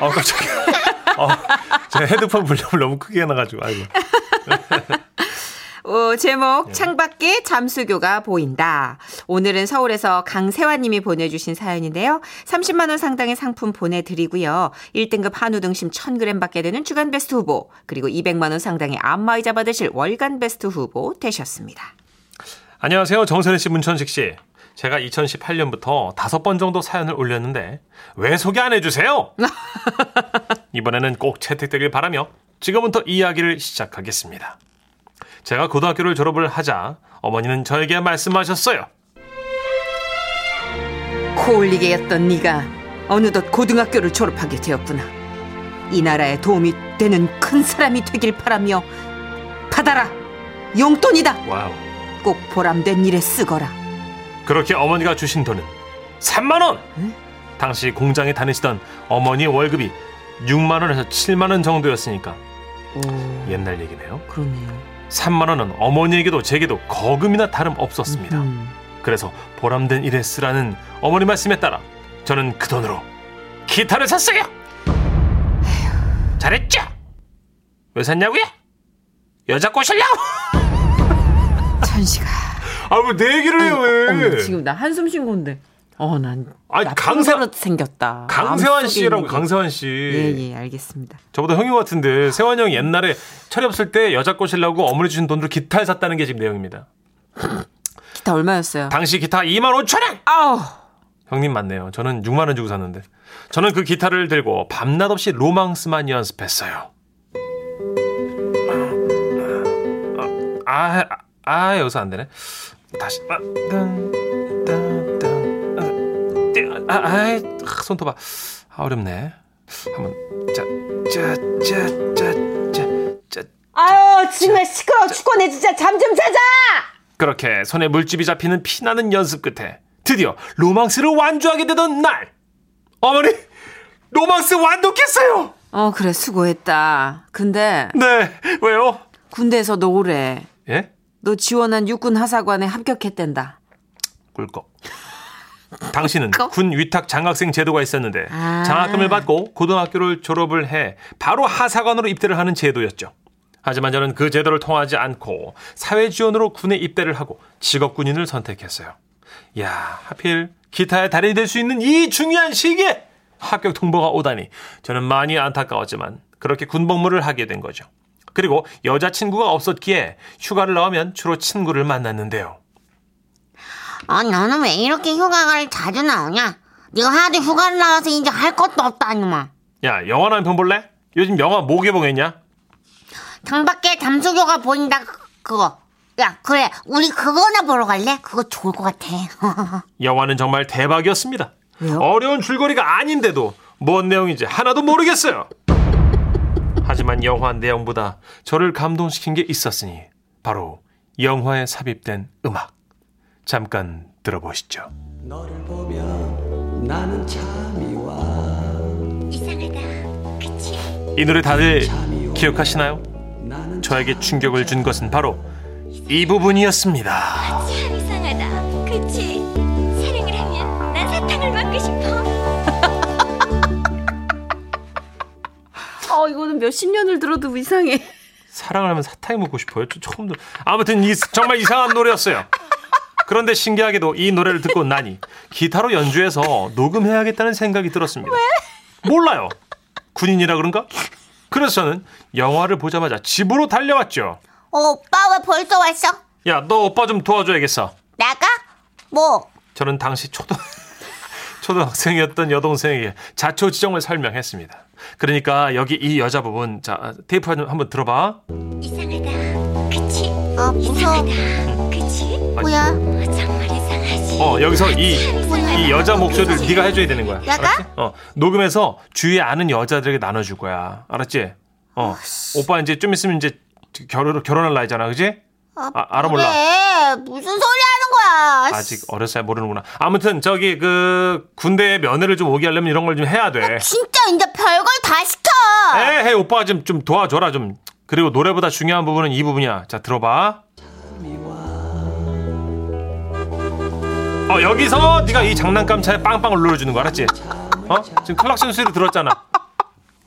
아, 깜짝이야. 제 헤드폰 볼륨을 너무 크게 해놔가지고, 아이고. 제목 창밖에 잠수교가 보인다. 오늘은 서울에서 강세환 님이 보내주신 사연인데요. 30만 원 상당의 상품 보내드리고요. 1등급 한우 등심 1000g 받게 되는 주간베스트 후보, 그리고 200만 원 상당의 안마의자 받으실 월간베스트 후보 되셨습니다. 안녕하세요. 정선희 씨, 문천식 씨. 제가 2018년부터 5번 정도 사연을 올렸는데 왜 소개 안 해주세요? 이번에는 꼭 채택되길 바라며 지금부터 이야기를 시작하겠습니다. 제가 고등학교를 졸업을 하자 어머니는 저에게 말씀하셨어요. 코올리게였던 네가 어느덧 고등학교를 졸업하게 되었구나. 이 나라에 도움이 되는 큰 사람이 되길 바라며 받아라, 용돈이다. 와우. 꼭 보람된 일에 쓰거라. 그렇게 어머니가 주신 돈은 3만 원. 응? 당시 공장에 다니시던 어머니의 월급이 6만 원에서 7만 원 정도였으니까 옛날 얘기네요. 그러네요. 3만 원은 어머니에게도 제게도 거금이나 다름없었습니다. 그래서 보람된 일에 쓰라는 어머니 말씀에 따라 저는 그 돈으로 기타를 샀어요. 에휴. 잘했죠? 왜 샀냐고요? 여자 꼬실려고. 천식아. 아, 왜 내 얘기를 해요, 왜? 지금 나 한숨 쉰 건데. 난 나쁜 사람 생겼다. 강세환 씨라고. 강세환 씨. 예, 알겠습니다. 저보다 형이 같은데. 세환 형이 옛날에 철이 없을 때 여자 꼬시려고 어머니 주신 돈으로 기타를 샀다는 게 지금 내용입니다. 기타 얼마였어요? 당시 기타 25,000원. 아우. 형님 맞네요. 저는 6만 원 주고 샀는데. 저는 그 기타를 들고 밤낮 없이 로망스만 연습했어요. 여기서 안 되네. 다시. 손톱아. 어렵네. 한번 자. 아유, 정말 시끄러워 죽겠네. 진짜 잠 좀 자자. 그렇게 손에 물집이 잡히는 피나는 연습 끝에 드디어 로망스를 완주하게 되던 날. 어머니, 로망스 완독했어요. 그래, 수고했다. 근데. 네, 왜요? 군대에서 너 오래. 예? 너 지원한 육군 하사관에 합격했댄다. 꿀꺽. 당신은 군 위탁 장학생 제도가 있었는데 장학금을 받고 고등학교를 졸업을 해 바로 하사관으로 입대를 하는 제도였죠. 하지만 저는 그 제도를 통하지 않고 사회지원으로 군에 입대를 하고 직업군인을 선택했어요. 이야, 하필 기타의 달인이 될 수 있는 이 중요한 시기에 합격 통보가 오다니 저는 많이 안타까웠지만 그렇게 군복무를 하게 된 거죠. 그리고 여자친구가 없었기에 휴가를 나오면 주로 친구를 만났는데요. 너는 왜 이렇게 휴가를 자주 나오냐? 네가 하도 휴가를 나와서 이제 할 것도 없다니마. 야, 영화나 한 편 볼래? 요즘 영화 뭐 개봉했냐? 창밖에 잠수교가 보인다. 그거. 야, 그래, 우리 그거나 보러 갈래? 그거 좋을 것 같아. 영화는 정말 대박이었습니다. 왜요? 어려운 줄거리가 아닌데도 뭔 내용인지 하나도 모르겠어요. 하지만 영화 내용보다 저를 감동시킨 게 있었으니 바로 영화에 삽입된 음악. 잠깐 들어보시죠. 너를 보면 나는 잠이 와. 이상하다, 그치? 이 노래 다들 기억하시나요? 저에게 충격을 준 것은 바로 이 부분이었습니다. 참 이상하다, 그치? 사랑을 하면 난 사탕을 먹고 싶어. 이거는 몇십 년을 들어도 이상해. 사랑을 하면 사탕이 먹고 싶어요? 조금 더. 아무튼 정말 이상한 노래였어요. 그런데 신기하게도 이 노래를 듣고 나니 기타로 연주해서 녹음해야겠다는 생각이 들었습니다. 왜? 몰라요. 군인이라 그런가? 그래서 저는 영화를 보자마자 집으로 달려왔죠. 오빠 왜 벌써 왔어? 야, 너 오빠 좀 도와줘야겠어. 나가? 뭐? 저는 당시 초등학생이었던 여동생에게 자초지종을 설명했습니다. 그러니까 여기 이 여자 부분, 자, 테이프 한번 들어봐. 이상하다, 그치? 무서워. 이상하다, 그치? 뭐야? 정말 이상하지. 여기서 이 여자 목소리를 네가 해줘야 되는 거야. 내가? 알았지? 녹음해서 주위에 아는 여자들에게 나눠줄 거야. 알았지? 오빠 이제 좀 있으면 이제 결혼할 나이잖아, 그렇지? 알아 몰라. 그래, 무슨 소리 하는 거야? 아직 어렸어요, 모르는구나. 아무튼 저기 그 군대에 면회를 좀 오게 하려면 이런 걸 좀 해야 돼. 야, 진짜 이제 별걸 다 시켜. 에이, 오빠 좀 도와줘라 좀. 그리고 노래보다 중요한 부분은 이 부분이야. 자, 들어봐. 여기서 네가 이 장난감 차에 빵빵을 눌러주는 거 알았지? 지금 클락션 소리를 들었잖아.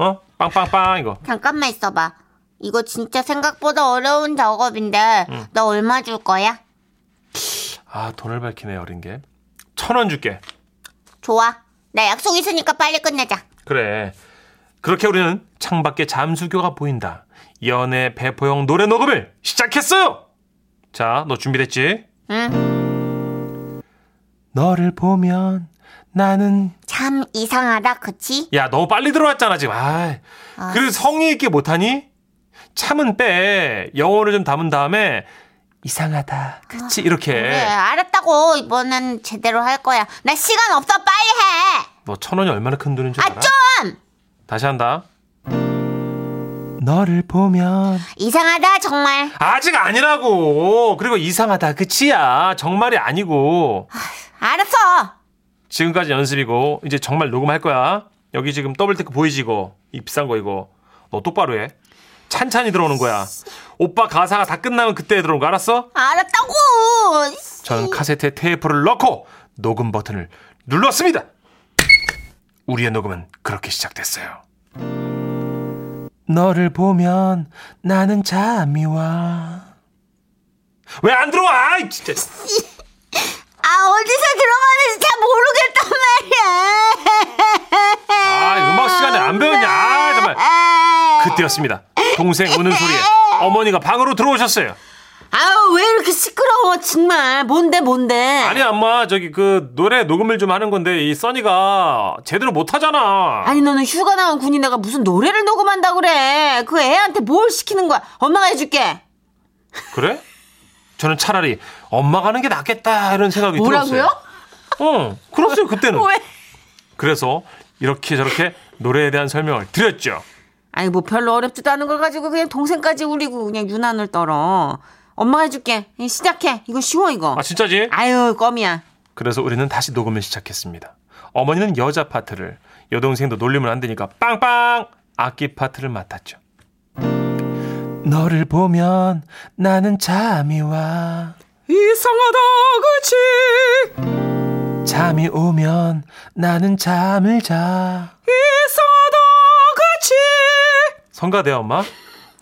어? 빵빵빵 이거. 잠깐만 있어봐. 이거 진짜 생각보다 어려운 작업인데 너 얼마 줄 거야? 아, 돈을 밝히네 어린 게. 1,000원 줄게. 좋아. 나 약속 있으니까 빨리 끝내자. 그래. 그렇게 우리는 창밖에 잠수교가 보인다. 연애 배포형 노래 녹음을 시작했어요. 자, 너 준비됐지? 응. 너를 보면 나는 참 이상하다, 그치? 야, 너무 빨리 들어왔잖아 지금. 아, 그래서 성의 있게 못하니? 참은 빼. 영혼을 좀 담은 다음에 이상하다, 그치? 이렇게. 그래, 알았다고. 이번엔 제대로 할 거야. 나 시간 없어, 빨리 해. 너 1,000원이 얼마나 큰 돈인 줄 알아? 좀! 다시 한다. 너를 보면 이상하다, 정말. 아직 아니라고. 그리고 이상하다, 그치야. 정말이 아니고. 알았어. 지금까지 연습이고 이제 정말 녹음할 거야. 여기 지금 더블테크 보이지 이거? 이 비싼 거 이거. 너 똑바로 해. 찬찬히 들어오는 거야. 오빠 가사가 다 끝나면 그때 들어온 거 알았어? 알았다고. 전 카세트에 테이프를 넣고 녹음 버튼을 눌렀습니다. 우리의 녹음은 그렇게 시작됐어요. 너를 보면 나는 잠이 와. 왜 안 들어와? 진짜. 아, 어디서 들어가는지 잘 모르겠단 말이야. 아, 음악 시간에 안 배웠냐. 아, 정말. 그때였습니다. 동생 우는 소리에 어머니가 방으로 들어오셨어요. 아우, 왜 이렇게 시끄러워 정말. 뭔데 아니 엄마, 저기 그 노래 녹음을 좀 하는 건데 이 써니가 제대로 못하잖아. 아니, 너는 휴가 나온 군인애가 무슨 노래를 녹음한다 그래. 그 애한테 뭘 시키는 거야. 엄마가 해줄게. 그래? 저는 차라리 엄마가 하는 게 낫겠다 이런 생각이 들었어요. 뭐라고요? 어, 그랬어요 그때는. 왜? 그래서 이렇게 저렇게 노래에 대한 설명을 드렸죠. 아니, 뭐 별로 어렵지도 않은 걸 가지고 그냥 동생까지 우리고 그냥 유난을 떨어. 엄마가 해줄게. 시작해. 이거 쉬워 이거. 아, 진짜지? 아유, 껌이야. 그래서 우리는 다시 녹음을 시작했습니다. 어머니는 여자 파트를, 여동생도 놀리면 안 되니까 빵빵 악기 파트를 맡았죠. 너를 보면 나는 잠이 와. 이상하다, 그치? 잠이 오면 나는 잠을 자. 이상하다, 그치? 성가대 엄마?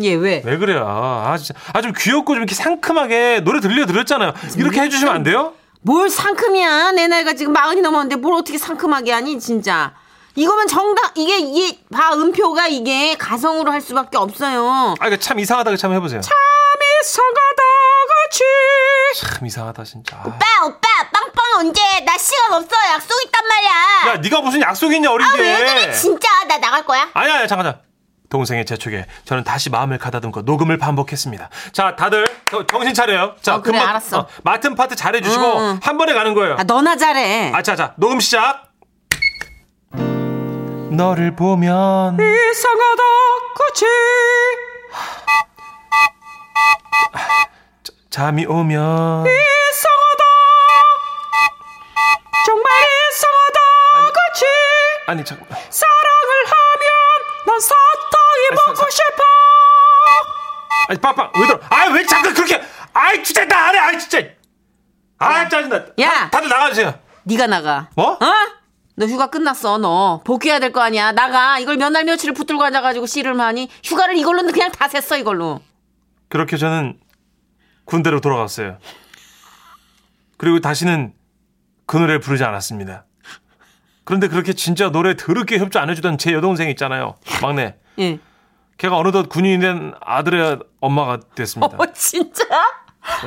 예, 왜? 왜 그래요? 아, 진짜. 아, 좀 귀엽고 좀 이렇게 상큼하게 노래 들려드렸잖아요. 이렇게 해주시면 안 돼요? 뭘 상큼이야. 내 나이가 지금 40이 넘었는데 뭘 어떻게 상큼하게 하니, 진짜. 이거면 정답. 이게 이 바 음표가 이게 가성으로 할 수밖에 없어요. 아, 이거 참 이상하다. 참 해보세요. 참 이상하다, 그치? 참 이상하다 진짜. 오빠 빵빵 언제? 나 시간 없어. 약속 있단 말이야. 야, 네가 무슨 약속이냐 어린데. 아, 왜 그래 진짜. 나 나갈 거야. 아니야 잠깐. 동생의 재촉에 저는 다시 마음을 가다듬고 녹음을 반복했습니다. 자, 다들 정신 차려요. 자, 그래, 금방 알았어. 맡은 파트 잘해주시고 한 번에 가는 거예요. 아, 너나 잘해. 아, 자, 녹음 시작. 너를 보면 이상하다, 그치? 잠이 오면 이상하다, 정말 이상하다, 아니, 그치? 아니, 잠깐만. 사랑을 하면 난 사탕이 먹고 싶어. 아니, 빵빵 왜 들어? 아, 왜 자꾸 그렇게. 아이, 진짜 나 안 해. 아이, 진짜. 아, 짜증나. 야, 다들 나가주세요. 네가 나가. 뭐? 어? 너 휴가 끝났어. 너 복귀해야 될 거 아니야. 나가. 이걸 몇 날 며칠을 붙들고 앉아가지고 씨름을 하니. 휴가를 이걸로는 그냥 다 샜어 이걸로. 그렇게 저는 군대로 돌아갔어요. 그리고 다시는 그 노래를 부르지 않았습니다. 그런데 그렇게 진짜 노래 더럽게 협조 안 해주던 제 여동생 있잖아요, 막내. 예. 걔가 어느덧 군인이 된 아들의 엄마가 됐습니다. 어, 진짜?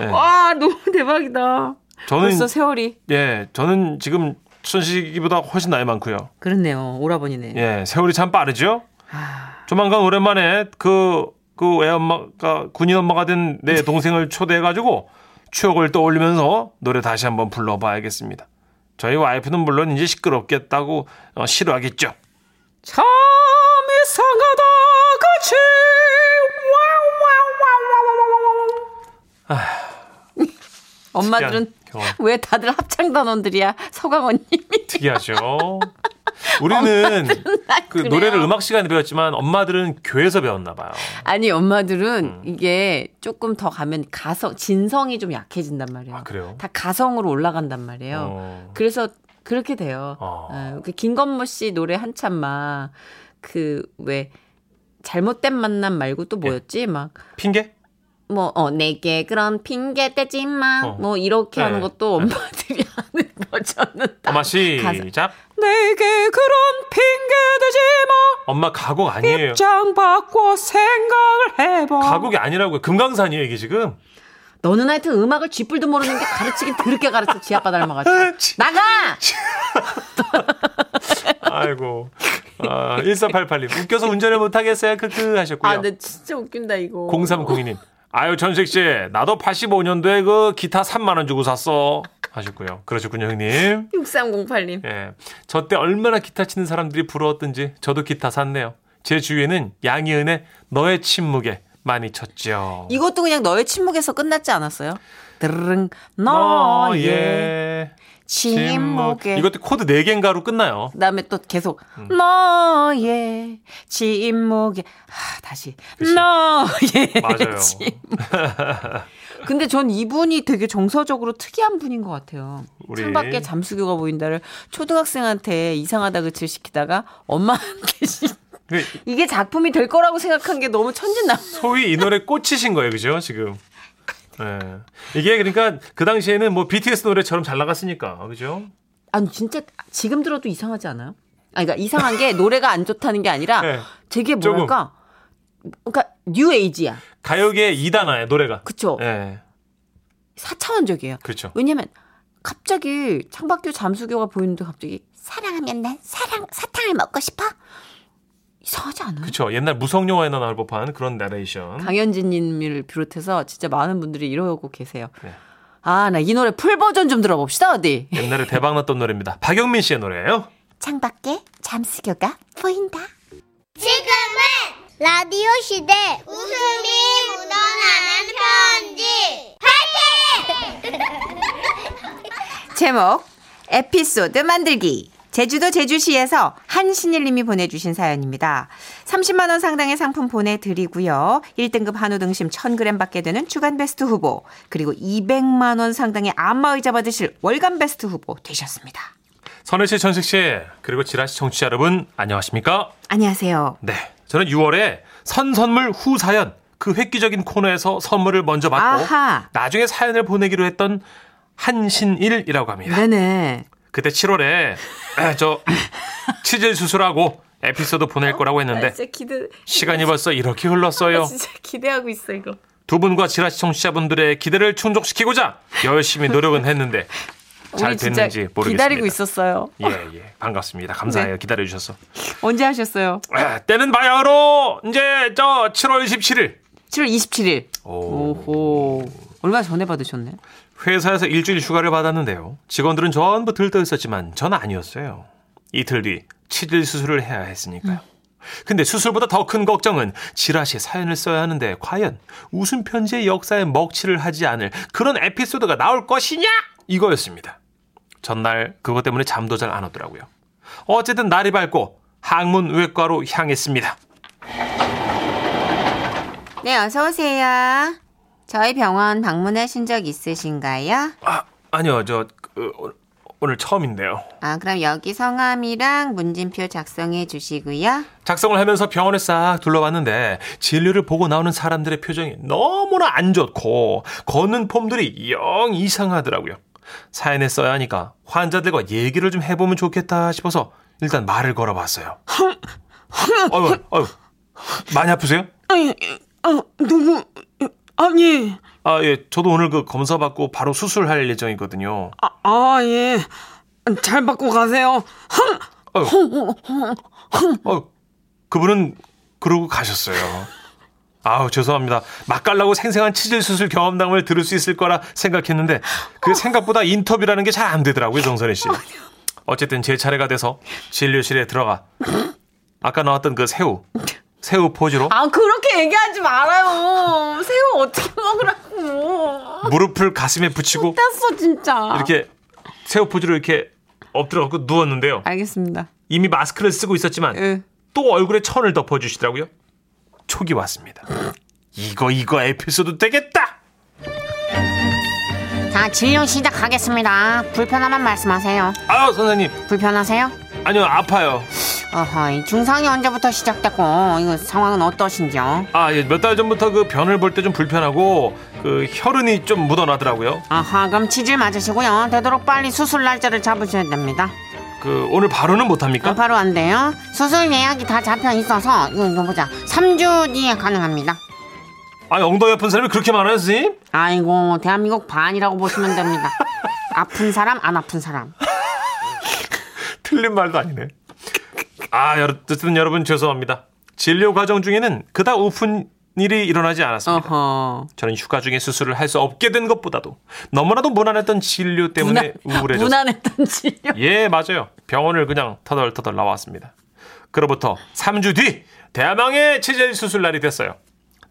예. 와, 너무 대박이다. 저는, 벌써 세월이. 예, 저는 지금 천식이보다 훨씬 나이 많고요. 그렇네요. 오라버니네. 예, 세월이 참 빠르죠. 하... 조만간 오랜만에 그 애엄마가 군인 엄마가 된 내 동생을 초대해가지고 추억을 떠올리면서 노래 다시 한번 불러봐야겠습니다. 저희 와이프는 물론 이제 시끄럽겠다고 싫어하겠죠. 참 이상하다, 그치? 엄마들은 왜 다들 합창단원들이야, 서강원님이. 특이하죠. 우리는 그 노래를 음악 시간에 배웠지만 엄마들은 교회에서 배웠나 봐요. 아니, 엄마들은 이게 조금 더 가면 가성, 진성이 좀 약해진단 말이에요. 아, 그래요? 다 가성으로 올라간단 말이에요. 그래서 그렇게 돼요. 어. 아, 김건모 씨 노래 한참 막 그 왜 잘못된 만남 말고 또 뭐였지? 예. 막 핑계? 뭐 내게 그런 핑계 대지 마. 뭐 이렇게 하는 것도 엄마들이 하는 거잖아. 엄마 시작. 내게 그런 핑계 대지 마. 엄마 가곡 아니에요. 입장 바꿔 생각을 해봐. 가곡이 아니라고요. 금강산이에요 이게 지금. 너는 하여튼 음악을 쥐뿔도 모르는 게 가르치긴 그렇게 가르쳐. 지 아빠 닮아가지고. 나가! 아이고. 아, 1488님. 웃겨서 운전을 못하겠어요. 크크 하셨고요. 아, 근데 진짜 웃긴다 이거. 0302님. 아유 천식씨. 나도 85년도에 그 기타 3만원 주고 샀어. 하셨고요. 그러셨군요 형님. 6308님. 예, 저 때 얼마나 기타 치는 사람들이 부러웠던지. 저도 기타 샀네요. 제 주위에는 양희은의 너의 침묵에 많이 쳤죠. 이것도 그냥 너의 침묵에서 끝났지 않았어요? 드르릉 너의 침묵에. 이것도 코드 4개인가로 끝나요. 그다음에 또 계속 너의 침묵에. 아, 다시 그치. 너의 맞아요. 침묵. 근데 전 이분이 되게 정서적으로 특이한 분인 것 같아요. 창밖에 잠수교가 보인다를 초등학생한테 이상하다 그칠 시키다가 엄마한테 이게 작품이 될 거라고 생각한 게 너무 천진남. 소위 이 노래 꽂히신 거예요, 그죠? 지금. 네. 이게 그러니까 그 당시에는 뭐 BTS 노래처럼 잘 나갔으니까, 그죠? 아니 진짜 지금 들어도 이상하지 않아요? 아니, 그러니까 이상한 게 노래가 안 좋다는 게 아니라 네. 되게 뭐랄까, 그러니까 뉴에이지야. 가요계 2단화야 노래가. 그렇죠. 네. 4차원적이에요. 그렇죠. 왜냐면 갑자기 창밖에 잠수교가 보이는데 갑자기 사랑하면 난 사탕을 먹고 싶어. 이상하지 않아요? 그렇죠. 옛날 무성 영화에나 나올 법한 그런 내레이션. 강현진님을 비롯해서 진짜 많은 분들이 이러고 계세요. 네. 아, 나 이 노래 풀 버전 좀 들어봅시다. 어디? 옛날에 대박났던 노래입니다. 박영민 씨의 노래예요. 창밖에 잠수교가 보인다. 지금은 라디오 시대. 웃음이 묻어나는 편지. 파이팅! 제목 에피소드 만들기. 제주도 제주시에서 한신일님이 보내주신 사연입니다. 30만 원 상당의 상품 보내드리고요. 1등급 한우 등심 1000g 받게 되는 주간베스트 후보, 그리고 200만 원 상당의 안마의자 받으실 월간베스트 후보 되셨습니다. 선혜씨, 천식씨, 그리고 지라시 청취자 여러분 안녕하십니까? 안녕하세요. 네, 저는 6월에 선선물 후사연, 그 획기적인 코너에서 선물을 먼저 받고 아하. 나중에 사연을 보내기로 했던 한신일이라고 합니다. 네네. 그때 7월에 저 치질 수술하고 에피소드 보낼 거라고 했는데 시간이 벌써 이렇게 흘렀어요. 진짜 기대하고 있어 이거. 두 분과 지라시 청취자분들의 기대를 충족시키고자 열심히 노력은 했는데 잘 됐는지 모르겠습니다. 기다리고 있었어요. 예, 반갑습니다. 감사해요. 네. 기다려주셔서. 언제 하셨어요? 때는 바야흐로 이제 저 7월 27일. 7월 27일. 오호. 얼마 전에 받으셨네. 회사에서 일주일 휴가를 받았는데요. 직원들은 전부 들떠 있었지만 전 아니었어요. 이틀 뒤 치질 수술을 해야 했으니까요. 근데 수술보다 더 큰 걱정은 지라시 사연을 써야 하는데 과연 웃음 편지의 역사에 먹칠을 하지 않을 그런 에피소드가 나올 것이냐? 이거였습니다. 전날 그것 때문에 잠도 잘 안 오더라고요. 어쨌든 날이 밝고 항문외과로 향했습니다. 네, 어서 오세요. 저희 병원 방문하신 적 있으신가요? 아, 아니요. 저 오늘 처음인데요. 아, 그럼 여기 성함이랑 문진표 작성해 주시고요. 작성을 하면서 병원을 싹 둘러봤는데 진료를 보고 나오는 사람들의 표정이 너무나 안 좋고 걷는 폼들이 영 이상하더라고요. 사연에 써야 하니까 환자들과 얘기를 좀 해보면 좋겠다 싶어서 일단 말을 걸어봤어요. 아유, 많이 아프세요? 너무... 아니. 아, 예. 저도 오늘 그 검사 받고 바로 수술할 예정이거든요. 예. 잘 받고 가세요. 그분은 그러고 가셨어요. 아우, 죄송합니다. 맛깔나고 생생한 치질 수술 경험담을 들을 수 있을 거라 생각했는데 그게 생각보다 인터뷰라는 게 잘 안 되더라고요, 정선희 씨. 어쨌든 제 차례가 돼서 진료실에 들어가 아까 나왔던 그 새우 포즈로. 아, 그렇게 얘기하지 말아요. 새우 어떻게 먹으라고. 무릎을 가슴에 붙이고. 못했어 진짜. 이렇게 새우 포즈로 이렇게 엎드려갖고 누웠는데요. 알겠습니다. 이미 마스크를 쓰고 있었지만 또 얼굴에 천을 덮어주시더라고요. 촉이 왔습니다. 이거 에피소드 되겠다. 자, 진료 시작하겠습니다. 불편하면 말씀하세요. 아, 선생님. 불편하세요? 아니요, 아파요. 어허, 증상이 언제부터 시작됐고 이거 상황은 어떠신지요? 아, 예, 몇 달 전부터 그 변을 볼 때 좀 불편하고 그 혈흔이 좀 묻어나더라고요. 아하, 그럼 치질 맞으시고요. 되도록 빨리 수술 날짜를 잡으셔야 됩니다. 그 오늘 바로는 못합니까? 아, 바로 안 돼요. 수술 예약이 다 잡혀 있어서 이거 보자. 3주 뒤에 가능합니다. 아니, 엉덩이 아픈 사람이 그렇게 많아요, 선생님? 아이고, 대한민국 반이라고 보시면 됩니다. 아픈 사람, 안 아픈 사람. 틀린 말도 아니네. 아, 여러분 죄송합니다. 진료 과정 중에는 그다지 우픈 일이 일어나지 않았습니다. 어허. 저는 휴가 중에 수술을 할 수 없게 된 것보다도 너무나도 무난했던 진료 때문에 우울해졌습니다. 무난했던 진료? 예, 맞아요. 병원을 그냥 터덜터덜 나왔습니다. 그로부터 3주 뒤 대망의 치질 수술 날이 됐어요.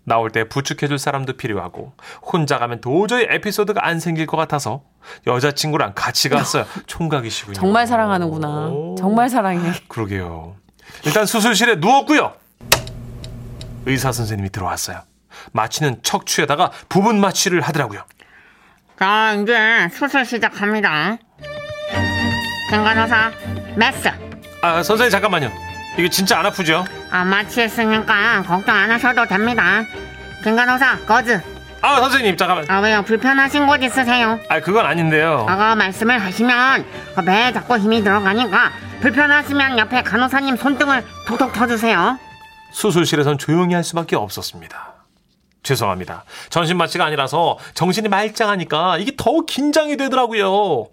나올 때 부축해줄 사람도 필요하고 혼자 가면 도저히 에피소드가 안 생길 것 같아서 여자친구랑 같이 갔어요. 총각이시군요. 정말 사랑하는구나. 정말 사랑해. 그러게요. 일단 수술실에 누웠고요. 의사 선생님이 들어왔어요. 마취는 척추에다가 부분 마취를 하더라고요. 자, 이제 수술 시작합니다. 간간호사 메스. 아, 선생님 잠깐만요. 이게 진짜 안 아프죠? 아, 마취했으니까 걱정 안 하셔도 됩니다. 김간호사 거즈. 아, 선생님 잠깐만. 아, 왜요? 불편하신 곳 있으세요? 아, 그건 아닌데요. 아까 말씀을 하시면 배에 자꾸 힘이 들어가니까 불편하시면 옆에 간호사님 손등을 톡톡 터주세요. 수술실에선 조용히 할 수밖에 없었습니다. 죄송합니다. 전신 마취가 아니라서 정신이 말짱하니까 이게 더 긴장이 되더라고요.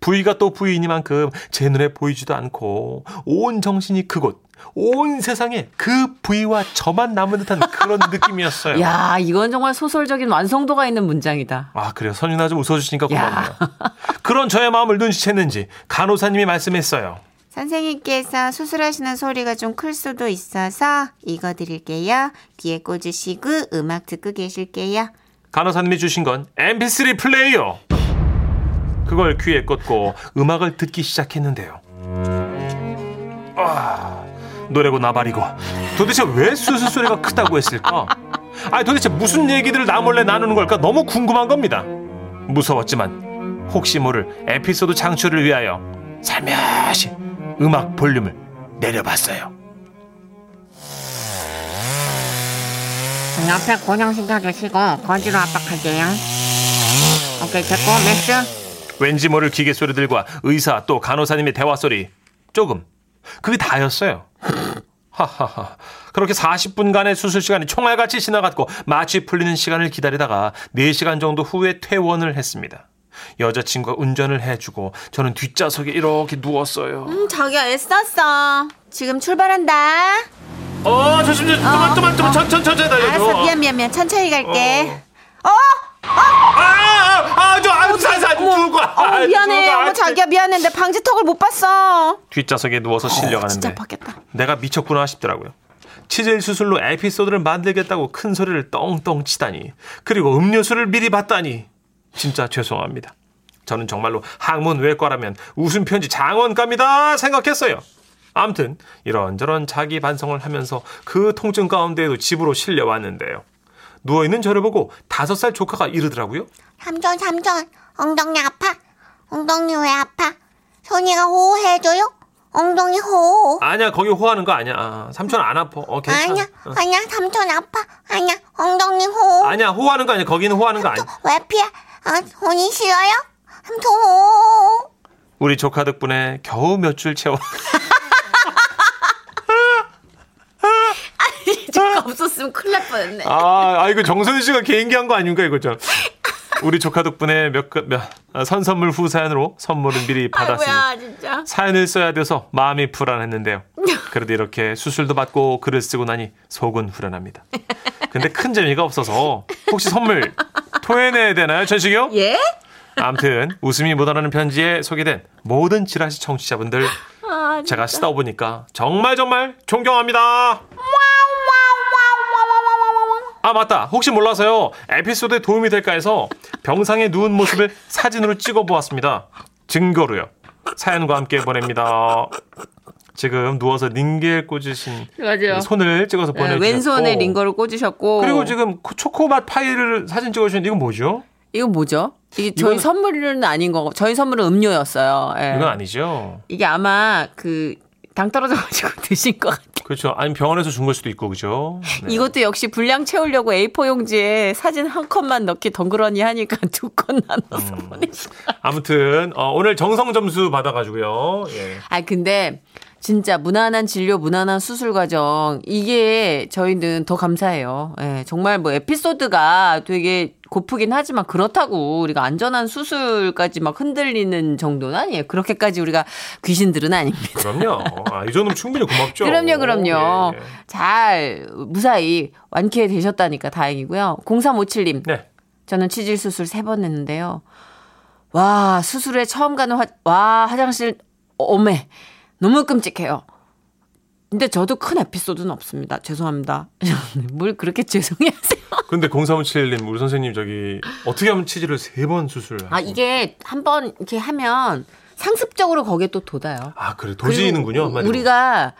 부위가 또 부위이니만큼 제 눈에 보이지도 않고 온 정신이 그곳, 온 세상에 그 부위와 저만 남은 듯한 그런 느낌이었어요. 야, 이건 정말 소설적인 완성도가 있는 문장이다. 아, 그래요? 선윤아 좀 웃어주시니까 고맙네요. 그런 저의 마음을 눈치챘는지 간호사님이 말씀했어요. 선생님께서 수술하시는 소리가 좀 클 수도 있어서 이거 드릴게요. 귀에 꽂으시고 음악 듣고 계실게요. 간호사님이 주신 건 MP3 플레이어. 그걸 귀에 꽂고 음악을 듣기 시작했는데요. 아, 노래고 나발이고 도대체 왜 수술 소리가 크다고 했을까? 아니, 도대체 무슨 얘기들을 나 몰래 나누는 걸까? 너무 궁금한 겁니다. 무서웠지만 혹시 모를 에피소드 창출을 위하여 살며시 음악 볼륨을 내려봤어요. 옆에 고정시켜주시고 거지로 압박할게요. 오케이, 됐고 메스. 왠지 모를 기계 소리들과 의사 또 간호사님의 대화 소리 조금, 그게 다였어요. 하하하. 그렇게 40분간의 수술 시간이 총알같이 지나갔고 마취 풀리는 시간을 기다리다가 4시간 정도 후에 퇴원을 했습니다. 여자친구가 운전을 해주고 저는 뒷좌석에 이렇게 누웠어요. 자기야, 애썼어. 지금 출발한다. 조심조심. 또만 천천히 달려줘. 알았어, 미안. 천천히 갈게. 미안해. 자기야, 미안해. 내 방지턱을 못 봤어. 뒷좌석에 누워서 실려가는데 진짜 아팠겠다. 내가 미쳤구나 싶더라고요. 치질 수술로 에피소드를 만들겠다고 큰 소리를 떵떵 치다니, 그리고 음료수를 미리 봤다니. 진짜 죄송합니다. 저는 정말로 항문외과라면 웃음편지 장원감이다 생각했어요. 암튼 이런저런 자기 반성을 하면서 그 통증 가운데에도 집으로 실려왔는데요. 누워있는 저를 보고 5살 조카가 이러더라고요. 삼촌, 엉덩이 아파? 엉덩이 왜 아파? 손이가 호호해줘요? 엉덩이 호호. 아니야, 거기 호호하는 거 아니야. 삼촌 안 아파. 괜찮아. 아니야, 삼촌 아파. 아니야, 엉덩이 호호. 아니야, 호호하는 거 아니야. 거기는 호호하는 거 아니야. 왜 피해? 손이 싫어요? 삼촌 호호. 우리 조카 덕분에 겨우 몇 줄 채워. 조카 없었으면 큰일 날 뻔했네. 이거 정선희 씨가 개인기 한 거 아닙니까, 이거 좀. 우리 조카 덕분에 선선물 후 사연으로 선물을 미리 받았습니다. 뭐야, 진짜. 사연을 써야 돼서 마음이 불안했는데요. 그래도 이렇게 수술도 받고 글을 쓰고 나니 속은 후련합니다. 근데 큰 재미가 없어서 혹시 선물 토해내야 되나요, 천식이요? 예? 아무튼 웃음이 묻어나는 편지에 소개된 모든 지라시 청취자분들, 제가 쓰다 보니까 정말 존경합니다. 아, 맞다. 혹시 몰라서요, 에피소드에 도움이 될까 해서 병상에 누운 모습을 사진으로 찍어보았습니다. 증거로요. 사연과 함께 보냅니다. 지금 누워서 링겔 꽂으신, 맞아요, 손을 찍어서 보내주셨고, 왼손에 링거를 꽂으셨고, 그리고 지금 초코맛 파이를 사진 찍어주신, 이건 뭐죠? 이게 저희 선물은 아닌 거고, 저희 선물은 음료였어요. 예. 이건 아니죠. 이게 아마 그 당 떨어져가지고 드신 것 같아요. 그렇죠. 아니 병원에서 준 걸 수도 있고 그죠. 네. 이것도 역시 분량 채우려고 A4 용지에 사진 한 컷만 넣기 덩그러니 하니까 두 컷 나눠서 보내시다. 아무튼 오늘 정성 점수 받아가지고요. 예. 아 근데 진짜 무난한 진료, 무난한 수술 과정 이게 저희는 더 감사해요. 예, 정말 뭐 에피소드가 되게 고프긴 하지만 그렇다고 우리가 안전한 수술까지 막 흔들리는 정도는 아니에요. 그렇게까지 우리가 귀신들은 아닙니다. 그럼요. 아, 이 정도면 충분히 고맙죠. 그럼요. 그럼요. 예, 예. 잘 무사히 완쾌되셨다니까 다행이고요. 0357님. 네. 저는 치질 수술 3번 했는데요. 와 수술에 처음 가는 와 화장실 오메. 너무 끔찍해요. 근데 저도 큰 에피소드는 없습니다. 죄송합니다. 뭘 그렇게 죄송해하세요. 근데 0357님 우리 선생님 저기 어떻게 하면 치질을 3번 수술을 하고. 아 이게 한번 이렇게 하면 상습적으로 거기에 또 돋아요. 아 그래 도지는군요. 우리가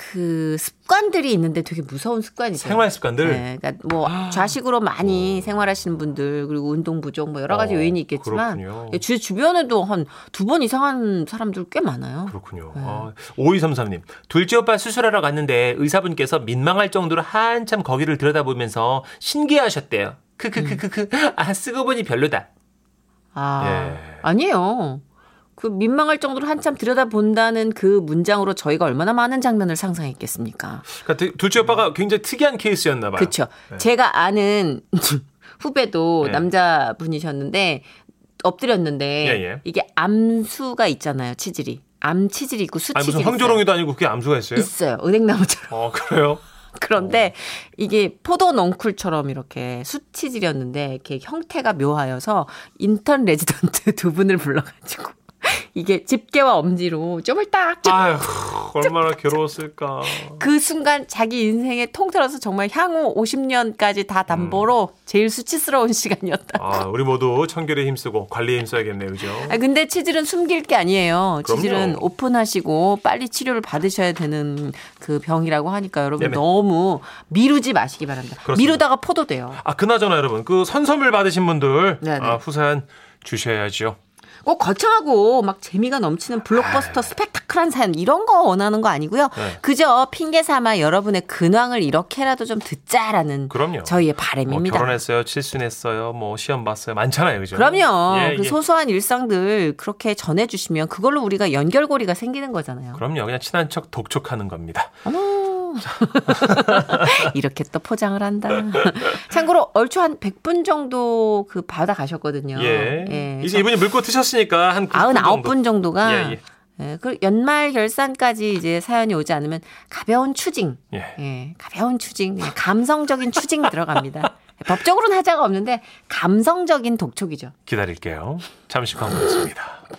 그 습관들이 있는데 되게 무서운 습관이죠. 생활 습관들. 네, 그러니까 뭐 좌식으로 많이 생활하시는 분들 그리고 운동 부족 뭐 여러 가지 요인이 있겠지만 제 주변에도 한 2번 이상 한 사람들 꽤 많아요. 그렇군요. 네. 아, 5233님. 둘째 오빠 수술하러 갔는데 의사분께서 민망할 정도로 한참 거기를 들여다보면서 신기해하셨대요. 크크크크크. 아 쓰고 보니 별로다. 아 예. 아니에요. 그 민망할 정도로 한참 들여다본다는 그 문장으로 저희가 얼마나 많은 장면을 상상했겠습니까? 그러니까 둘째 오빠가 굉장히 특이한 케이스였나 봐요. 그렇죠. 네. 제가 아는 후배도 네. 남자분이셨는데 엎드렸는데 예. 이게 암수가 있잖아요. 치질이. 암치질이 있고 수치질이 있어요. 무슨 황조롱이도 아니고 그게 암수가 있어요? 있어요. 은행나무처럼. 그래요? 그런데 이게 포도넝쿨처럼 이렇게 수치질이었는데 이렇게 형태가 묘하여서 인턴 레지던트 두 분을 불러가지고 이게 집게와 엄지로 쪼물딱 얼마나 괴로웠을까. 그 순간 자기 인생에 통틀어서 정말 향후 50년까지 다 담보로 제일 수치스러운 시간이었다고. 아, 우리 모두 청결에 힘쓰고 관리에 힘써야겠네요. 그죠? 아, 근데 치질은 숨길 게 아니에요. 그럼요. 치질은 오픈하시고 빨리 치료를 받으셔야 되는 그 병이라고 하니까 여러분 네네. 너무 미루지 마시기 바랍니다. 그렇습니다. 미루다가 포도돼요. 아, 그나저나 여러분 그 선선물 받으신 분들 후사연 주셔야죠. 꼭 거창하고 막 재미가 넘치는 블록버스터 스펙타클한 사연 이런 거 원하는 거 아니고요. 네. 그저 핑계삼아 여러분의 근황을 이렇게라도 좀 듣자라는 그럼요. 저희의 바람입니다. 뭐 결혼했어요. 칠순했어요. 뭐 시험 봤어요. 많잖아요. 그죠? 그럼요. 예, 그 소소한 일상들 그렇게 전해주시면 그걸로 우리가 연결고리가 생기는 거잖아요. 그럼요. 그냥 친한 척 독촉하는 겁니다. 이렇게 또 포장을 한다. 참고로 얼추 한 100분 정도 그 받아 가셨거든요. 예. 예. 이제 이분이 물고 트셨으니까 한 99분 정도가 예, 그리고 연말 결산까지 이제 사연이 오지 않으면 가벼운 추징. 예. 가벼운 추징. 감성적인 추징 들어갑니다. 법적으로는 하자가 없는데 감성적인 독촉이죠. 기다릴게요. 잠시 광고 있습니다.